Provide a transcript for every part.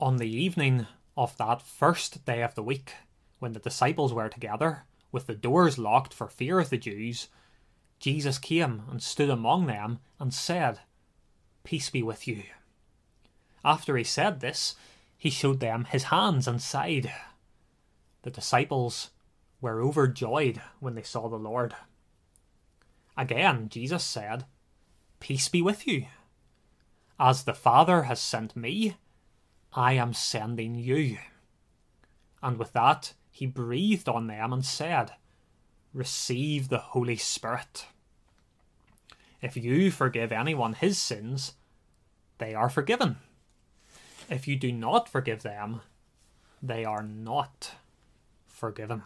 On the evening of that first day of the week, when the disciples were together, with the doors locked for fear of the Jews, Jesus came and stood among them and said, "Peace be with you." After he said this, he showed them his hands and side. The disciples were overjoyed when they saw the Lord. Again, Jesus said, "Peace be with you. As the Father has sent me, I am sending you." And with that, he breathed on them and said, "Receive the Holy Spirit. If you forgive anyone his sins, they are forgiven. If you do not forgive them, they are not forgiven."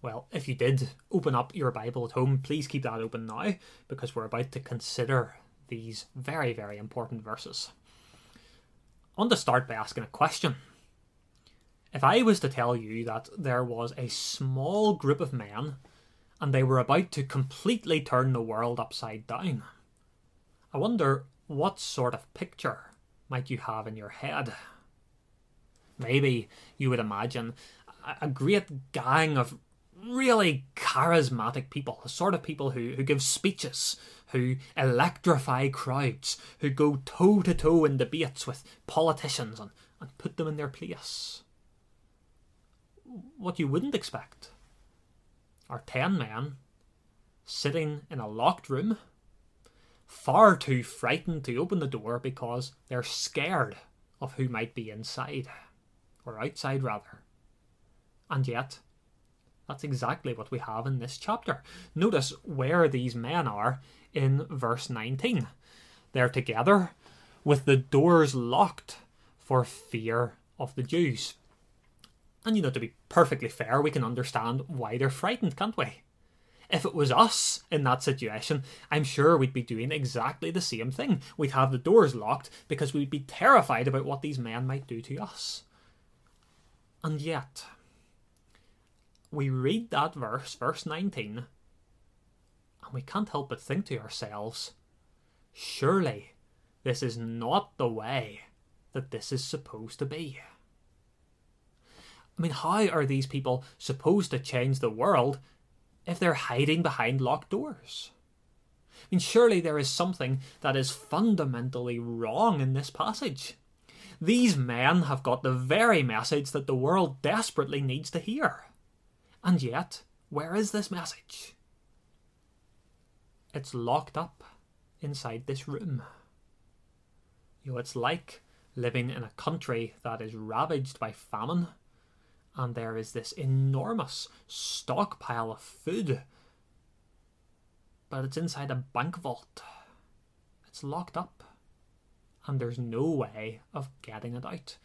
Well, if you did open up your Bible at home, please keep that open now, because we're about to consider these very, very important verses. I want to start by asking a question. If I was to tell you that there was a small group of men and they were about to completely turn the world upside down, I wonder what sort of picture might you have in your head? Maybe you would imagine a great gang of really charismatic people, the sort of people who give speeches, who electrify crowds, who go toe-to-toe in debates with politicians and put them in their place. What you wouldn't expect are 10 men sitting in a locked room, far too frightened to open the door because they're scared of who might be inside, or outside rather. And yet, that's exactly what we have in this chapter. Notice where these men are in verse 19. They're together with the doors locked for fear of the Jews. And you know, to be perfectly fair, we can understand why they're frightened, can't we? If it was us in that situation, I'm sure we'd be doing exactly the same thing. We'd have the doors locked because we'd be terrified about what these men might do to us. And yet, we read that verse, verse 19, and we can't help but think to ourselves, surely this is not the way that this is supposed to be. I mean, how are these people supposed to change the world if they're hiding behind locked doors? I mean, surely there is something that is fundamentally wrong in this passage. These men have got the very message that the world desperately needs to hear. And yet, where is this message? It's locked up inside this room. You know, it's like living in a country that is ravaged by famine, and there is this enormous stockpile of food, but it's inside a bank vault. It's locked up, and there's no way of getting it out.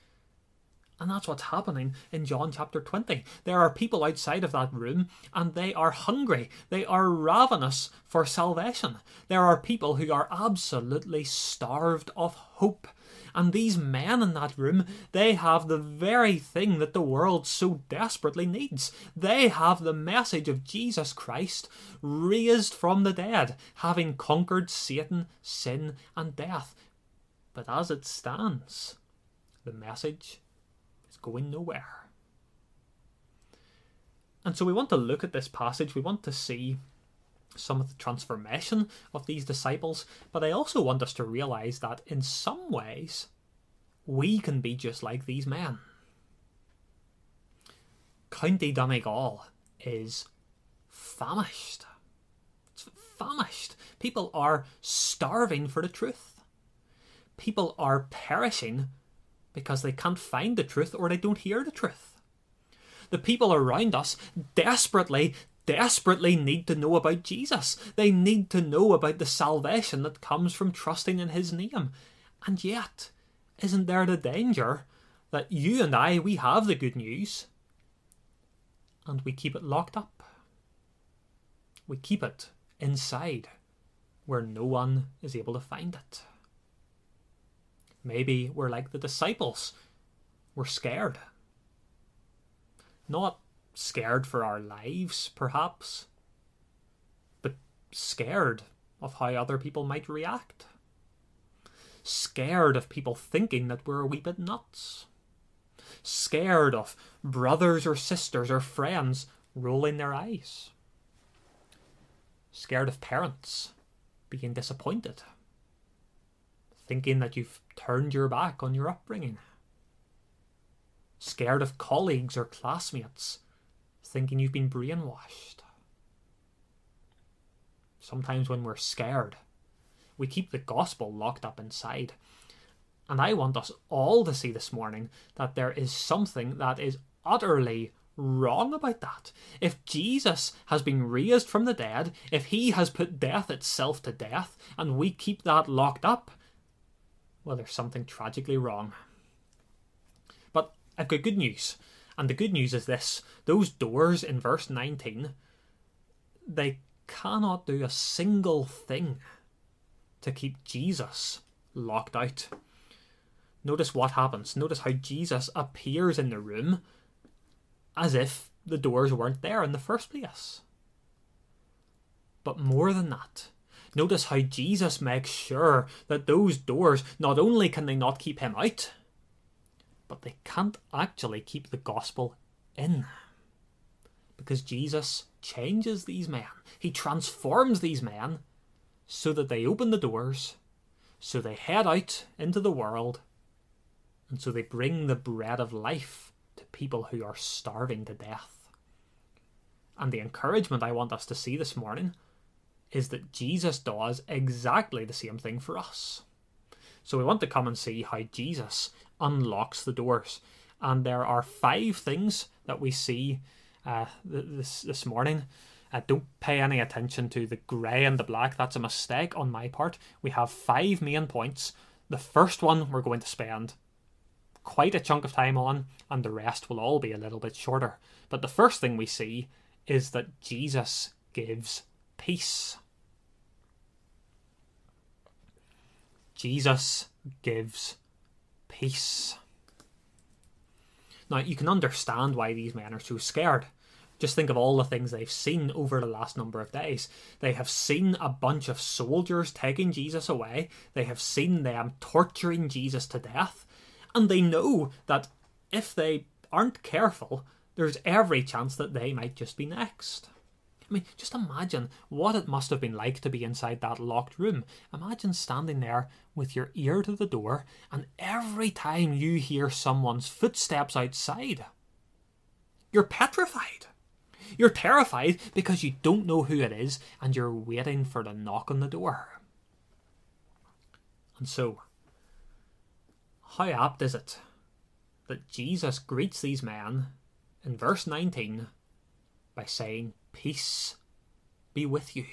And that's what's happening in John chapter 20. There are people outside of that room and they are hungry. They are ravenous for salvation. There are people who are absolutely starved of hope. And these men in that room, they have the very thing that the world so desperately needs. They have the message of Jesus Christ raised from the dead, having conquered Satan, sin and death. But as it stands, the message going nowhere. And so we want to look at this passage. We want to see some of the transformation of these disciples, but I also want us to realize that in some ways we can be just like these men. County Donegal is famished. It's famished. People are starving for the truth. People are perishing because they can't find the truth or they don't hear the truth. The people around us desperately, desperately need to know about Jesus. They need to know about the salvation that comes from trusting in his name. And yet, isn't there the danger that you and I, we have the good news and we keep it locked up? We keep it inside where no one is able to find it. Maybe we're like the disciples. We're scared. Not scared for our lives, perhaps, but scared of how other people might react. Scared of people thinking that we're a wee bit nuts. Scared of brothers or sisters or friends rolling their eyes. Scared of parents being disappointed. Thinking that you've turned your back on your upbringing. Scared of colleagues or classmates thinking you've been brainwashed. Sometimes when we're scared, we keep the gospel locked up inside. And I want us all to see this morning that there is something that is utterly wrong about that. If Jesus has been raised from the dead, if he has put death itself to death, and we keep that locked up, well, there's something tragically wrong. But I've got good news. And the good news is this. Those doors in verse 19, they cannot do a single thing to keep Jesus locked out. Notice what happens. Notice how Jesus appears in the room as if the doors weren't there in the first place. But more than that, notice how Jesus makes sure that those doors, not only can they not keep him out, but they can't actually keep the gospel in. Because Jesus changes these men. He transforms these men so that they open the doors, so they head out into the world, and so they bring the bread of life to people who are starving to death. And the encouragement I want us to see this morning is that Jesus does exactly the same thing for us. So we want to come and see how Jesus unlocks the doors. And there are 5 things that we see this morning. Don't pay any attention to the grey and the black. That's a mistake on my part. We have 5 main points. The first one we're going to spend quite a chunk of time on, and the rest will all be a little bit shorter. But the first thing we see is that Jesus gives peace. Jesus gives peace. Now, you can understand why these men are so scared. Just think of all the things they've seen over the last number of days. They have seen a bunch of soldiers taking Jesus away. They have seen them torturing Jesus to death. And they know that if they aren't careful, there's every chance that they might just be next. I mean, just imagine what it must have been like to be inside that locked room. Imagine standing there with your ear to the door, and every time you hear someone's footsteps outside, you're petrified. You're terrified because you don't know who it is, and you're waiting for the knock on the door. And so, how apt is it that Jesus greets these men in verse 19 by saying, "Peace be with you."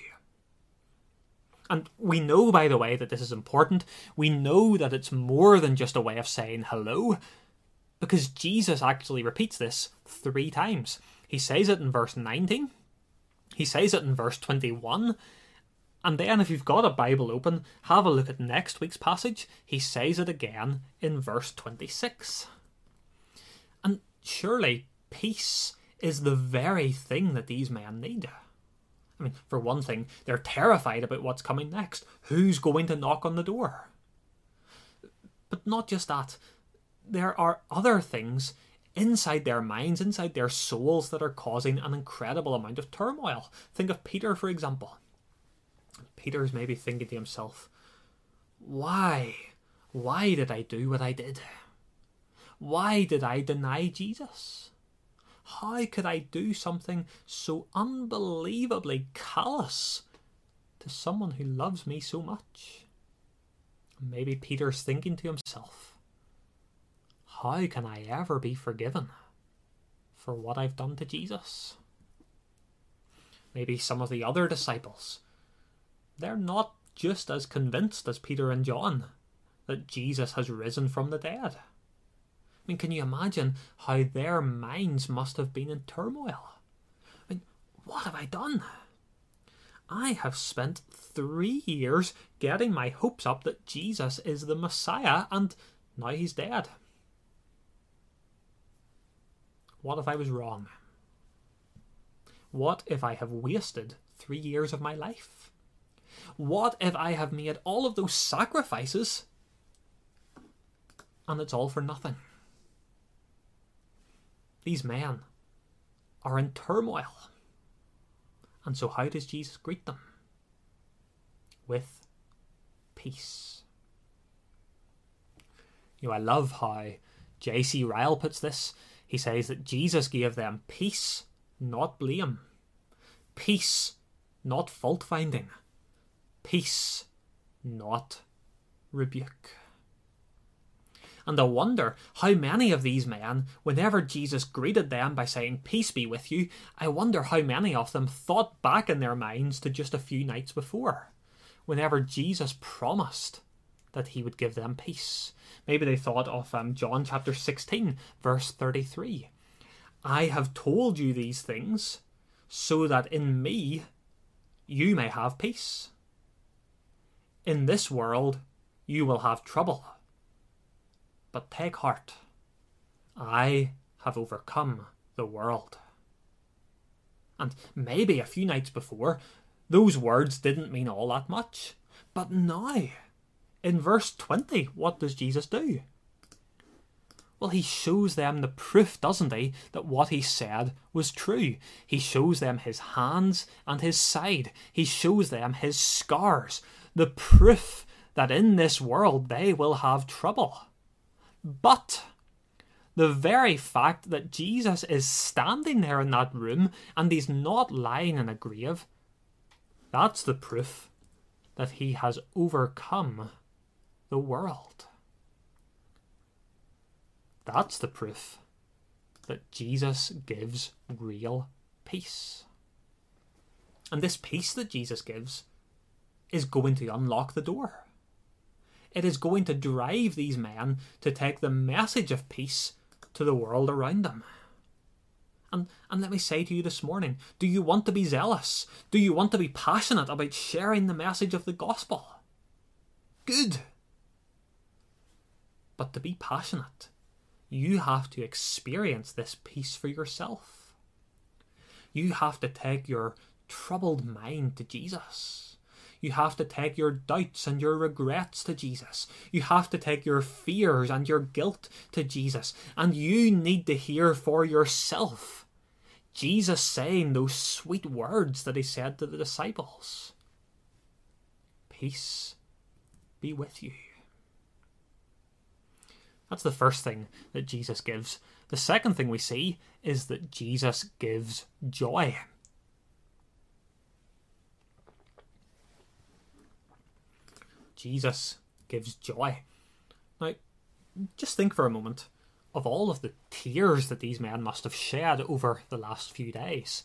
And we know, by the way, that this is important. We know that it's more than just a way of saying hello, because Jesus actually repeats this 3 times. He says it in verse 19, he says it in verse 21, and then if you've got a Bible open, have a look at next week's passage. He says it again in verse 26. And surely peace is the very thing that these men need. I mean, for one thing, they're terrified about what's coming next. Who's going to knock on the door? But not just that. There are other things inside their minds, inside their souls, that are causing an incredible amount of turmoil. Think of Peter, for example. Peter's maybe thinking to himself, "Why? Why did I do what I did? Why did I deny Jesus? How could I do something so unbelievably callous to someone who loves me so much?" Maybe Peter's thinking to himself, "How can I ever be forgiven for what I've done to Jesus?" Maybe some of the other disciples, they're not just as convinced as Peter and John that Jesus has risen from the dead. I mean, can you imagine how their minds must have been in turmoil? I mean, what have I done? I have spent 3 years getting my hopes up that Jesus is the Messiah, and now he's dead. What if I was wrong? What if I have wasted 3 years of my life? What if I have made all of those sacrifices and it's all for nothing? These men are in turmoil. And so how does Jesus greet them? With peace. You know, I love how J.C. Ryle puts this. He says that Jesus gave them peace, not blame. Peace, not fault-finding. Peace, not rebuke. And I wonder how many of these men, whenever Jesus greeted them by saying, peace be with you, I wonder how many of them thought back in their minds to just a few nights before, whenever Jesus promised that he would give them peace. Maybe they thought of John chapter 16, verse 33. I have told you these things so that in me you may have peace. In this world you will have trouble. But take heart, I have overcome the world. And maybe a few nights before, those words didn't mean all that much. But now, in verse 20, what does Jesus do? Well, he shows them the proof, doesn't he, that what he said was true. He shows them his hands and his side. He shows them his scars. The proof that in this world they will have trouble. But the very fact that Jesus is standing there in that room and he's not lying in a grave, that's the proof that he has overcome the world. That's the proof that Jesus gives real peace. And this peace that Jesus gives is going to unlock the door. It is going to drive these men to take the message of peace to the world around them. And let me say to you this morning, do you want to be zealous? Do you want to be passionate about sharing the message of the gospel? Good. But to be passionate, you have to experience this peace for yourself. You have to take your troubled mind to Jesus. You have to take your doubts and your regrets to Jesus. You have to take your fears and your guilt to Jesus. And you need to hear for yourself Jesus saying those sweet words that he said to the disciples. Peace be with you. That's the first thing that Jesus gives. The second thing we see is that Jesus gives joy. Jesus gives joy. Now, just think for a moment of all of the tears that these men must have shed over the last few days.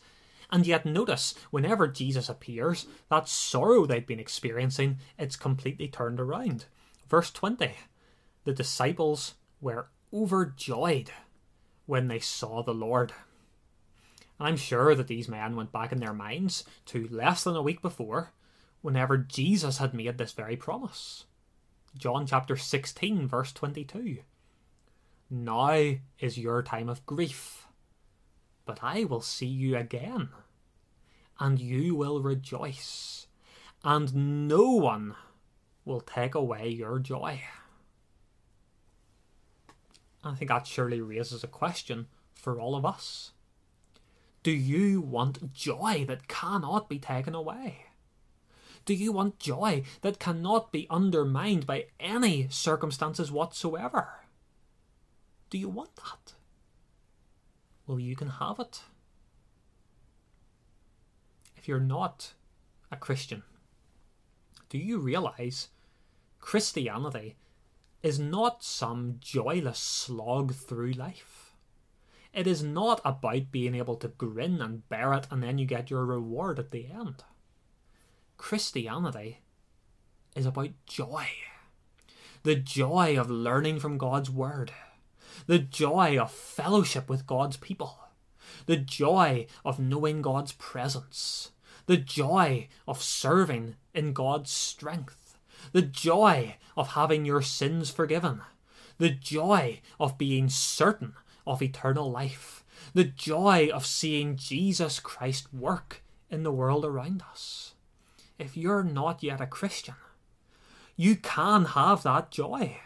And yet notice, whenever Jesus appears, that sorrow they've been experiencing, it's completely turned around. Verse 20, the disciples were overjoyed when they saw the Lord. And I'm sure that these men went back in their minds to less than a week before, whenever Jesus had made this very promise. John chapter 16, verse 22. Now is your time of grief, but I will see you again, and you will rejoice, and no one will take away your joy. I think that surely raises a question for all of us. Do you want joy that cannot be taken away? Do you want joy that cannot be undermined by any circumstances whatsoever? Do you want that? Well, you can have it. If you're not a Christian, do you realise Christianity is not some joyless slog through life? It is not about being able to grin and bear it and then you get your reward at the end. Christianity is about joy. The joy of learning from God's word. The joy of fellowship with God's people. The joy of knowing God's presence. The joy of serving in God's strength. The joy of having your sins forgiven. The joy of being certain of eternal life. The joy of seeing Jesus Christ work in the world around us. if you're not yet a Christian, you can have that joy.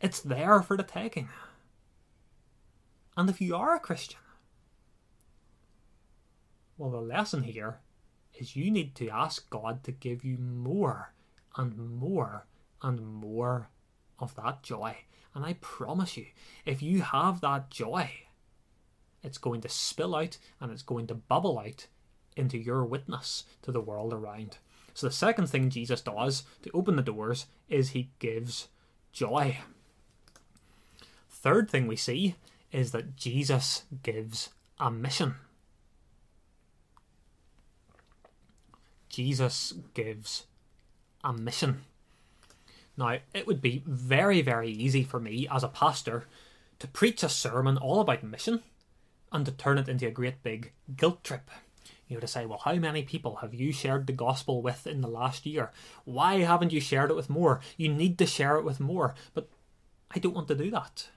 It's there for the taking. And if you are a Christian, well, the lesson here is you need to ask God to give you more and more and more of that joy. And I promise you, if you have that joy, it's going to spill out and it's going to bubble out into your witness to the world around. So the second thing Jesus does to open the doors is he gives joy. Third thing we see is that Jesus gives a mission. Jesus gives a mission. Now, it would be very, very easy for me as a pastor to preach a sermon all about mission and to turn it into a great big guilt trip. You know, to say, well, how many people have you shared the gospel with in the last year? Why haven't you shared it with more? You need to share it with more. But I don't want to do that.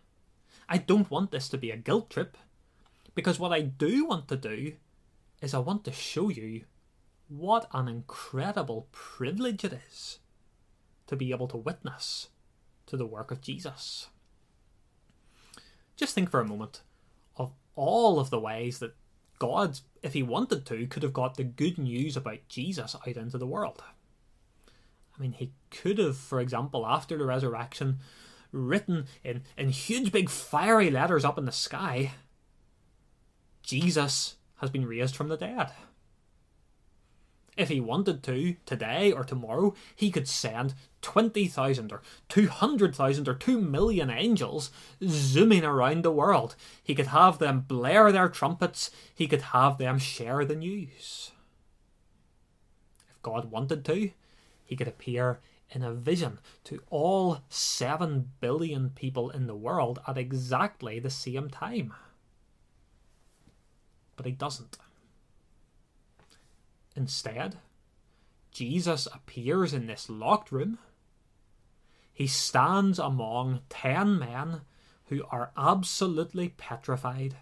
I don't want this to be a guilt trip, because what I do want to do is I want to show you what an incredible privilege it is to be able to witness to the work of Jesus. Just think for a moment of all of the ways that God, if he wanted to, could have got the good news about Jesus out into the world. I mean, he could have, for example, after the resurrection, written in huge big fiery letters up in the sky, Jesus has been raised from the dead. If he wanted to, today or tomorrow, he could send 20,000 or 200,000 or 2 million angels zooming around the world. He could have them blare their trumpets. He could have them share the news. If God wanted to, he could appear in a vision to all 7 billion people in the world at exactly the same time. But he doesn't. Instead, Jesus appears in this locked room. He stands among 10 men who are absolutely petrified.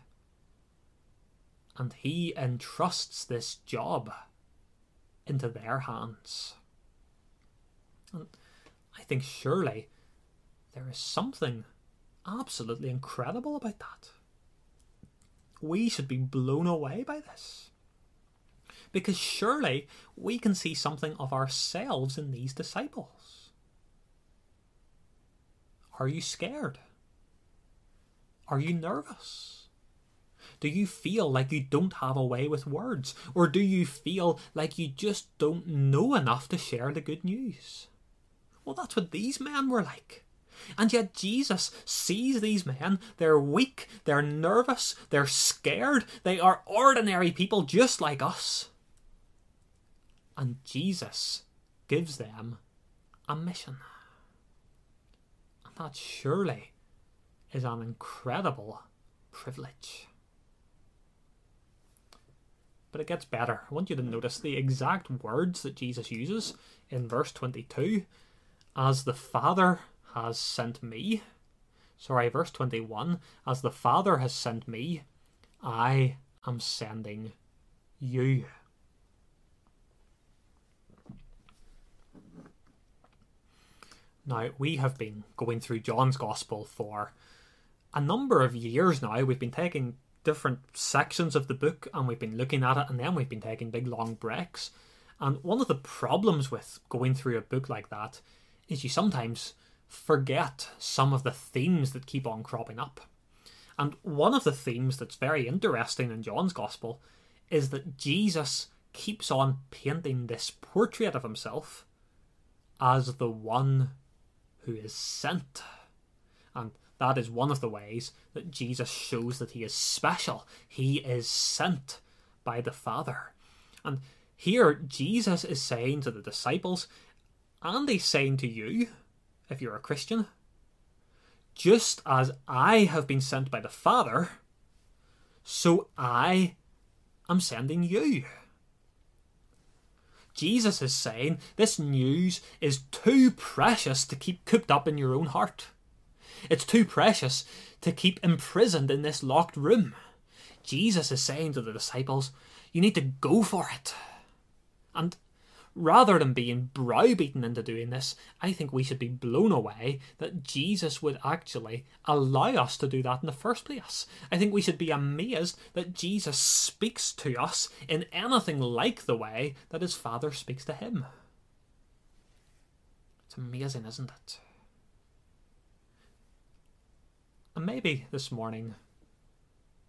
And he entrusts this job into their hands. And I think surely there is something absolutely incredible about that. We should be blown away by this, because surely we can see something of ourselves in these disciples. Are you scared? Are you nervous? Do you feel like you don't have a way with words? Or do you feel like you just don't know enough to share the good news? Well, that's what these men were like. And yet Jesus sees these men. They're weak, they're nervous, they're scared. They are ordinary people just like us. And Jesus gives them a mission. And that surely is an incredible privilege. But it gets better. I want you to notice the exact words that Jesus uses in verse 22. As the Father has sent me. Sorry, verse 21. As the Father has sent me, I am sending you. Now, we have been going through John's Gospel for a number of years now. We've been taking different sections of the book and we've been looking at it, and then we've been taking big long breaks. And one of the problems with going through a book like that is you sometimes forget some of the themes that keep on cropping up. And one of the themes that's very interesting in John's Gospel is that Jesus keeps on painting this portrait of himself as the one who is sent. And that is one of the ways that Jesus shows that he is special. He is sent by the Father. And here Jesus is saying to the disciples, and he's saying to you, if you're a Christian, just as I have been sent by the Father, so I am sending you. Jesus is saying this news is too precious to keep cooped up in your own heart. It's too precious to keep imprisoned in this locked room. Jesus is saying to the disciples, you need to go for it. And Rather than being browbeaten into doing this, I think we should be blown away that Jesus would actually allow us to do that in the first place. I think we should be amazed that Jesus speaks to us in anything like the way that his Father speaks to him. It's amazing, isn't it? And maybe this morning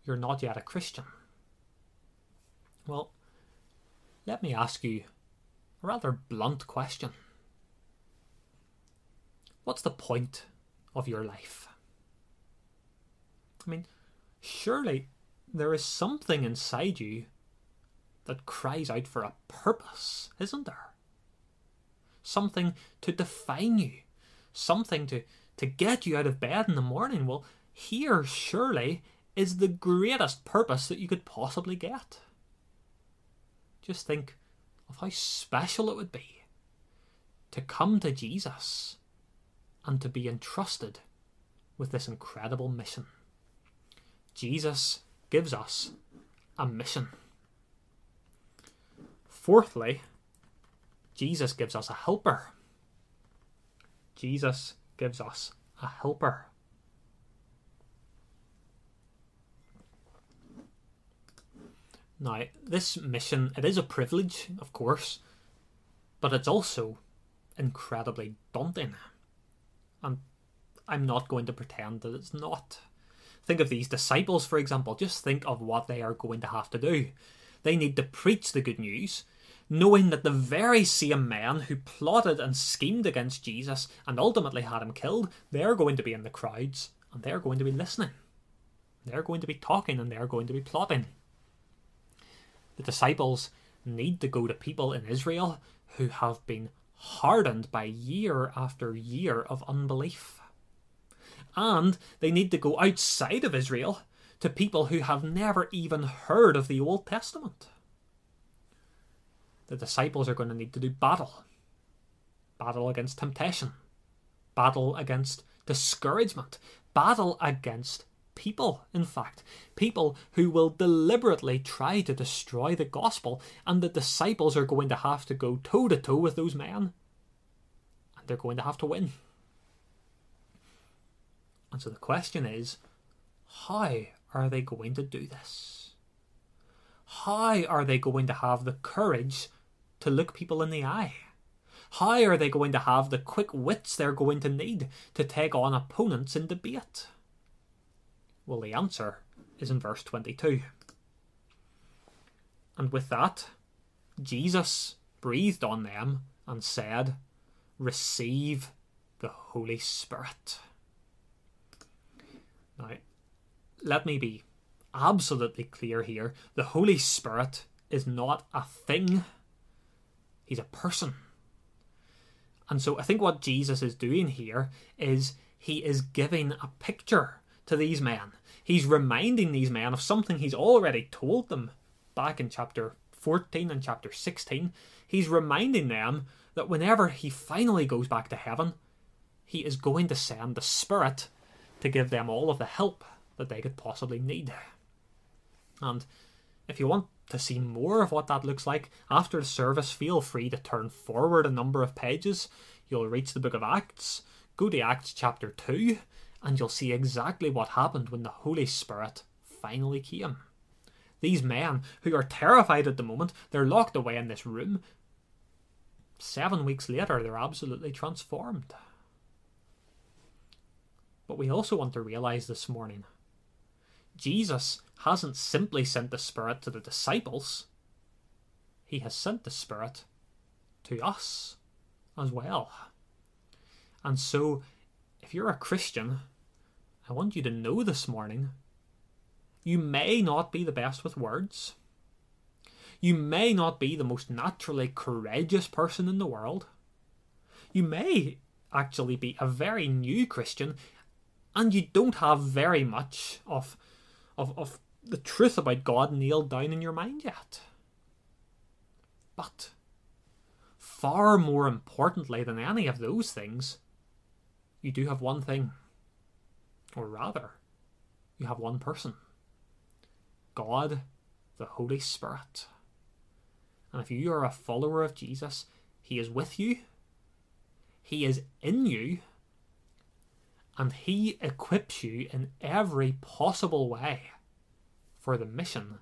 you're not yet a Christian. Well, let me ask you a rather blunt question. What's the point of your life? I mean, surely there is something inside you that cries out for a purpose, isn't there? Something to define you, something to get you out of bed in the morning. Well, here surely is the greatest purpose that you could possibly get. Just think of how special it would be to come to Jesus and to be entrusted with this incredible mission. Jesus gives us a mission. Fourthly, Jesus gives us a helper. Jesus gives us a helper. Now, this mission, it is a privilege, of course, but it's also incredibly daunting. And I'm not going to pretend that it's not. Think of these disciples, for example. Just think of what they are going to have to do. They need to preach the good news, knowing that the very same men who plotted and schemed against Jesus and ultimately had him killed, they're going to be in the crowds and they're going to be listening. They're going to be talking and they're going to be plotting. The disciples need to go to people in Israel who have been hardened by year after year of unbelief. And they need to go outside of Israel to people who have never even heard of the Old Testament. The disciples are going to need to do battle. Battle against temptation. Battle against discouragement. Battle against people, in fact. People who will deliberately try to destroy the gospel. And the disciples are going to have to go toe-to-toe with those men. And they're going to have to win. And so the question is, how are they going to do this? How are they going to have the courage to look people in the eye? How are they going to have the quick wits they're going to need to take on opponents in debate? Well, the answer is in verse 22. And with that, Jesus breathed on them and said, "Receive the Holy Spirit." Now, let me be absolutely clear here. The Holy Spirit is not a thing. He's a person. And so I think what Jesus is doing here is he is giving a picture to these men. He's reminding these men of something he's already told them back in chapter 14 and chapter 16. He's reminding them that whenever he finally goes back to heaven, he is going to send the Spirit to give them all of the help that they could possibly need. And if you want to see more of what that looks like, after the service, feel free to turn forward a number of pages. You'll reach the book of Acts, go to Acts chapter 2, and you'll see exactly what happened when the Holy Spirit finally came. These men, who are terrified at the moment, they're locked away in this room. 7 weeks later, they're absolutely transformed. But we also want to realise this morning, Jesus hasn't simply sent the Spirit to the disciples. He has sent the Spirit to us as well. And so, if you're a Christian, I want you to know this morning, you may not be the best with words. You may not be the most naturally courageous person in the world. You may actually be a very new Christian, and you don't have very much of the truth about God nailed down in your mind yet. But far more importantly than any of those things, you do have one thing. Or rather, you have one person. God, the Holy Spirit. And if you are a follower of Jesus, he is with you, he is in you, and he equips you in every possible way for the mission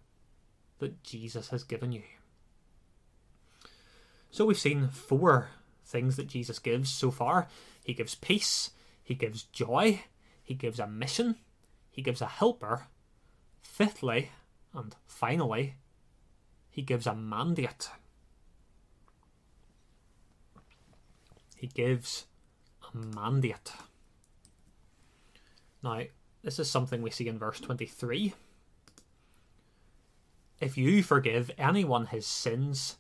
that Jesus has given you. So we've seen four things that Jesus gives so far. He gives peace, he gives joy, he gives a mission, he gives a helper. Fifthly, and finally, he gives a mandate. He gives a mandate. Now, this is something we see in verse 23. If you forgive anyone his sins,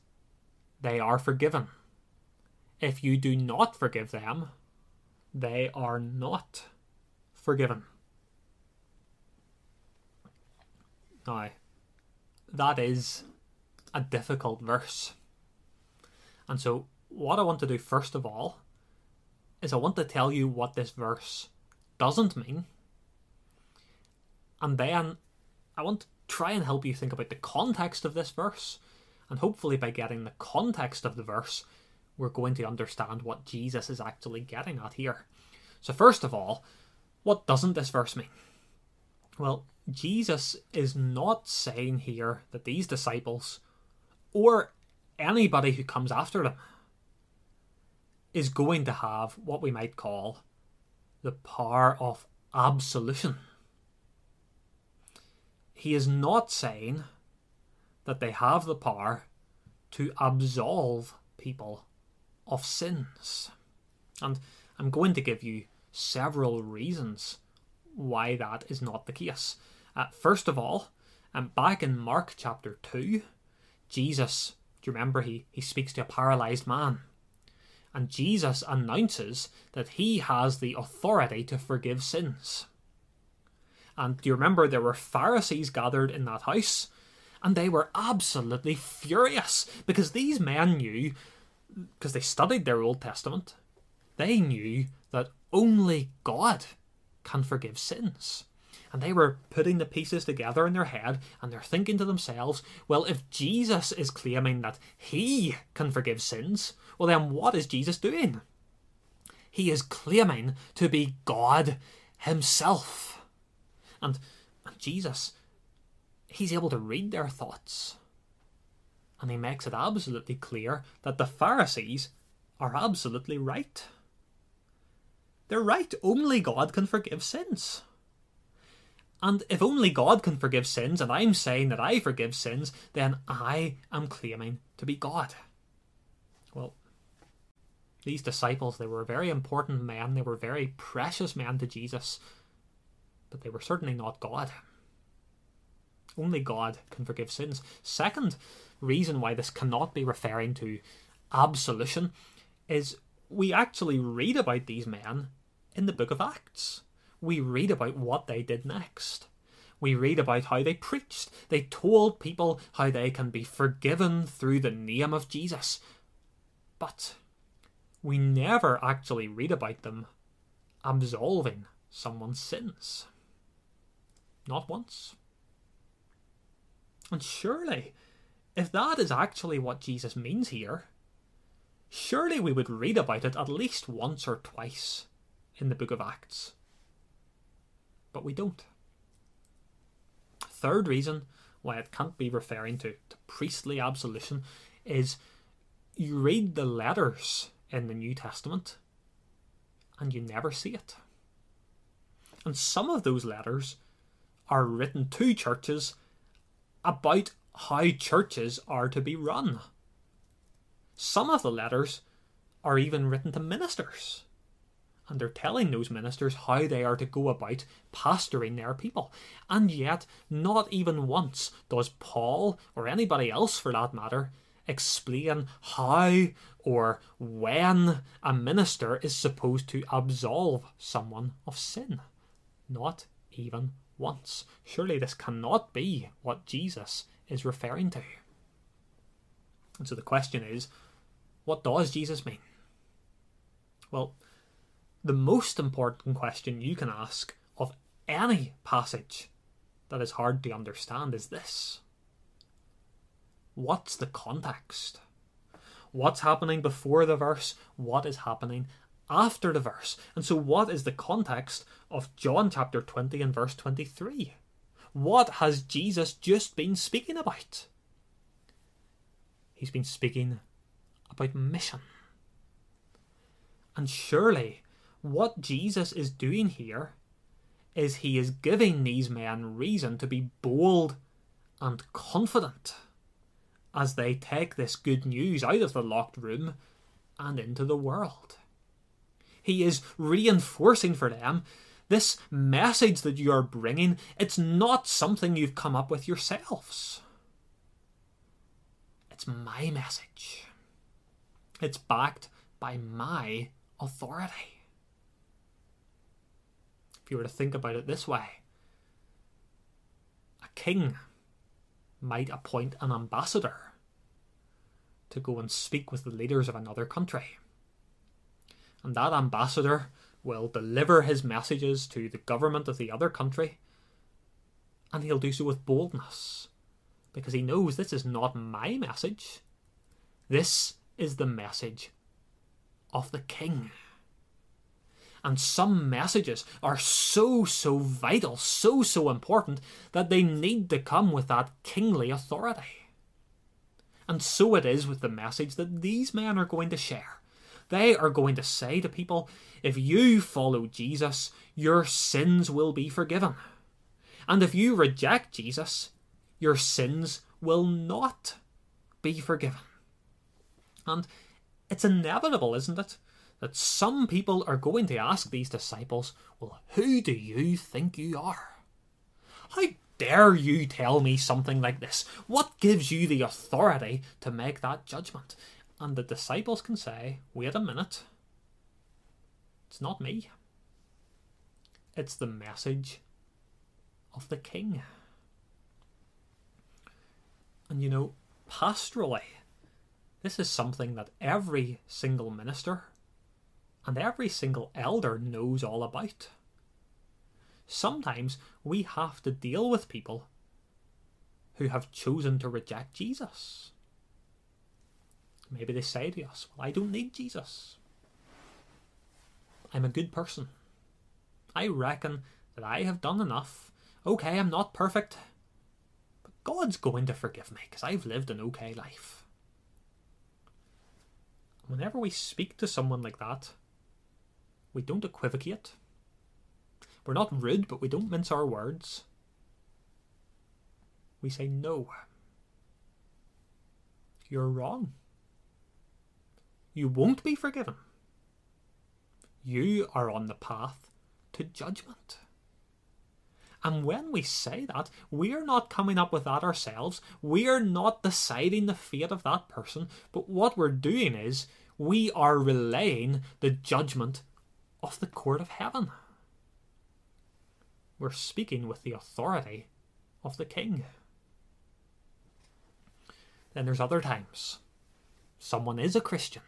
they are forgiven. If you do not forgive them, they are not forgiven. Now, that is a difficult verse. And so what I want to do first of all is I want to tell you what this verse doesn't mean. And then I want to try and help you think about the context of this verse. And hopefully by getting the context of the verse, we're going to understand what Jesus is actually getting at here. So first of all, what doesn't this verse mean? Well, Jesus is not saying here that these disciples, or anybody who comes after them, is going to have what we might call the power of absolution. He is not saying that they have the power to absolve people of sins. And I'm going to give you several reasons why that is not the case. First of all, back in Mark chapter 2, Jesus, do you remember, he speaks to a paralysed man. And Jesus announces that he has the authority to forgive sins. And do you remember there were Pharisees gathered in that house? And they were absolutely furious because these men knew, because they studied their Old Testament, they knew that only God can forgive sins. And they were putting the pieces together in their head and they're thinking to themselves, well, if Jesus is claiming that he can forgive sins, well then what is Jesus doing? He is claiming to be God himself. And Jesus, he's able to read their thoughts. And he makes it absolutely clear that the Pharisees are absolutely right. They're right. Only God can forgive sins. And if only God can forgive sins, and I'm saying that I forgive sins, then I am claiming to be God. Well, these disciples, they were very important men. They were very precious men to Jesus. But they were certainly not God. Only God can forgive sins. Second reason why this cannot be referring to absolution is we actually read about these men in the book of Acts. We read about what they did next. We read about how they preached. They told people how they can be forgiven through the name of Jesus. But we never actually read about them absolving someone's sins. Not once. And surely, if that is actually what Jesus means here, surely we would read about it at least once or twice in the book of Acts. But we don't. Third reason why it can't be referring to priestly absolution is you read the letters in the New Testament and you never see it. And some of those letters are written to churches about how churches are to be run. Some of the letters are even written to ministers, and they're telling those ministers how they are to go about pastoring their people. And yet, not even once does Paul, or anybody else for that matter, explain how or when a minister is supposed to absolve someone of sin. Not even once. Surely this cannot be what Jesus is referring to. And so the question is, what does Jesus mean? Well, the most important question you can ask of any passage that is hard to understand is this. what's the context? What's happening before the verse? What is happening after the verse? And so what is the context of John chapter 20 and verse 23? What has Jesus just been speaking about? He's been speaking about mission. And surely what Jesus is doing here is he is giving these men reason to be bold and confident as they take this good news out of the locked room and into the world. He is reinforcing for them this message that you are bringing. It's not something you've come up with yourselves. It's my message. It's backed by my authority. If you were to think about it this way, a king might appoint an ambassador to go and speak with the leaders of another country. And that ambassador will deliver his messages to the government of the other country, and he'll do so with boldness, because he knows this is not my message. This is the message of the king. And some messages are so vital, so important, that they need to come with that kingly authority. And so it is with the message that these men are going to share. They are going to say to people, if you follow Jesus, your sins will be forgiven. And if you reject Jesus, your sins will not be forgiven. And it's inevitable, isn't it, that some people are going to ask these disciples, well, who do you think you are? How dare you tell me something like this? What gives you the authority to make that judgment? And the disciples can say, wait a minute, it's not me. It's the message of the king. And you know, pastorally, this is something that every single minister and every single elder knows all about. Sometimes we have to deal with people who have chosen to reject Jesus. Maybe they say to us, well, I don't need Jesus. I'm a good person. I reckon that I have done enough. Okay, I'm not perfect, but God's going to forgive me because I've lived an okay life. Whenever we speak to someone like that, we don't equivocate. We're not rude, but we don't mince our words. We say, no, you're wrong. You won't be forgiven. You are on the path to judgment. And when we say that, we are not coming up with that ourselves. We are not deciding the fate of that person. But what we're doing is we are relaying the judgment of the court of heaven. We're speaking with the authority of the king. Then there's other times. Someone is a Christian,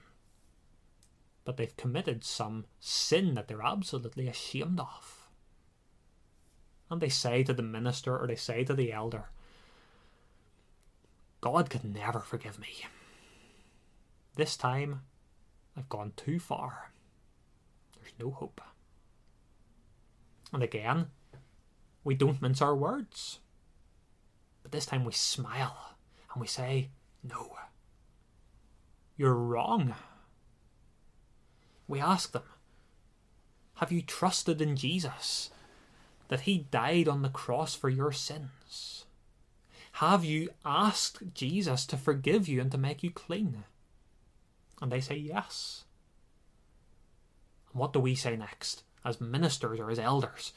but they've committed some sin that they're absolutely ashamed of. And they say to the minister or they say to the elder, God could never forgive me. This time I've gone too far. There's no hope. And again, we don't mince our words. But this time we smile and we say, no, you're wrong. We ask them, have you trusted in Jesus? That he died on the cross for your sins? Have you asked Jesus to forgive you and to make you clean? And they say yes. And what do we say next, as ministers or as elders?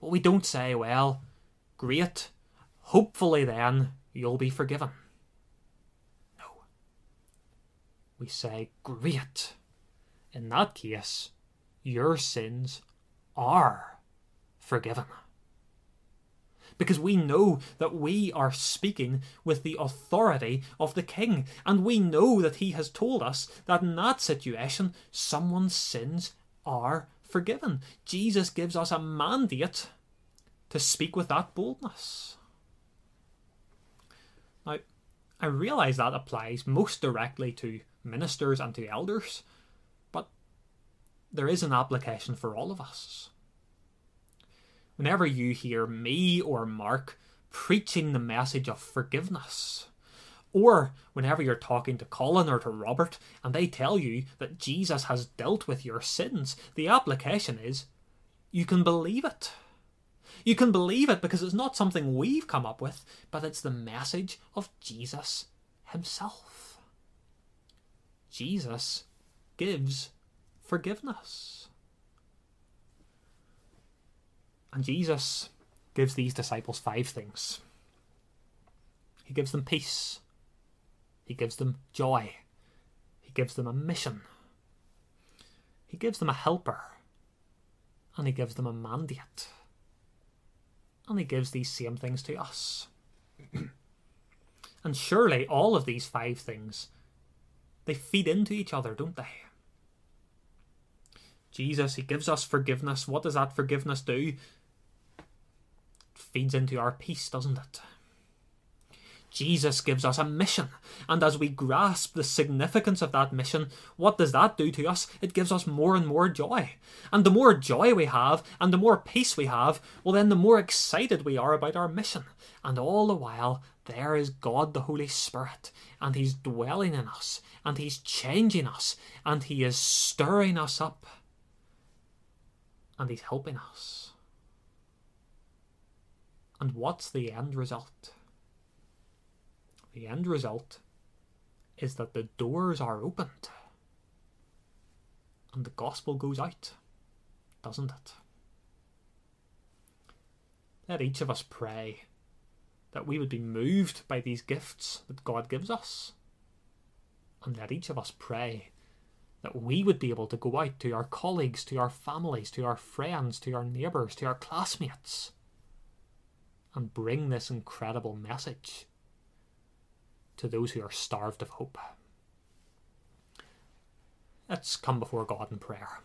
Well, we don't say, well, great, hopefully then you'll be forgiven. No. We say, great, in that case, your sins are forgiven. Because we know that we are speaking with the authority of the king, and we know that he has told us that in that situation someone's sins are forgiven. Jesus gives us a mandate to speak with that boldness. Now, I realise that applies most directly to ministers and to elders, but there is an application for all of us. Whenever you hear me or Mark preaching the message of forgiveness, or whenever you're talking to Colin or to Robert and they tell you that Jesus has dealt with your sins, the application is you can believe it. You can believe it because it's not something we've come up with, but it's the message of Jesus himself. Jesus gives forgiveness. And Jesus gives these disciples 5 things. He gives them peace. He gives them joy. He gives them a mission. He gives them a helper. And he gives them a mandate. And he gives these same things to us. And surely all of these 5 things, they feed into each other, don't they? Jesus, he gives us forgiveness. What does that forgiveness do? It feeds into our peace, doesn't it? Jesus gives us a mission. And as we grasp the significance of that mission, what does that do to us? It gives us more and more joy. And the more joy we have, and the more peace we have, well then the more excited we are about our mission. And all the while, there is God the Holy Spirit. And he's dwelling in us. And he's changing us. And he is stirring us up. And he's helping us. And what's the end result? The end result is that the doors are opened and the gospel goes out, doesn't it? Let each of us pray that we would be moved by these gifts that God gives us, and let each of us pray that we would be able to go out to our colleagues, to our families, to our friends, to our neighbours, to our classmates, and bring this incredible message to those who are starved of hope. Let's come before God in prayer.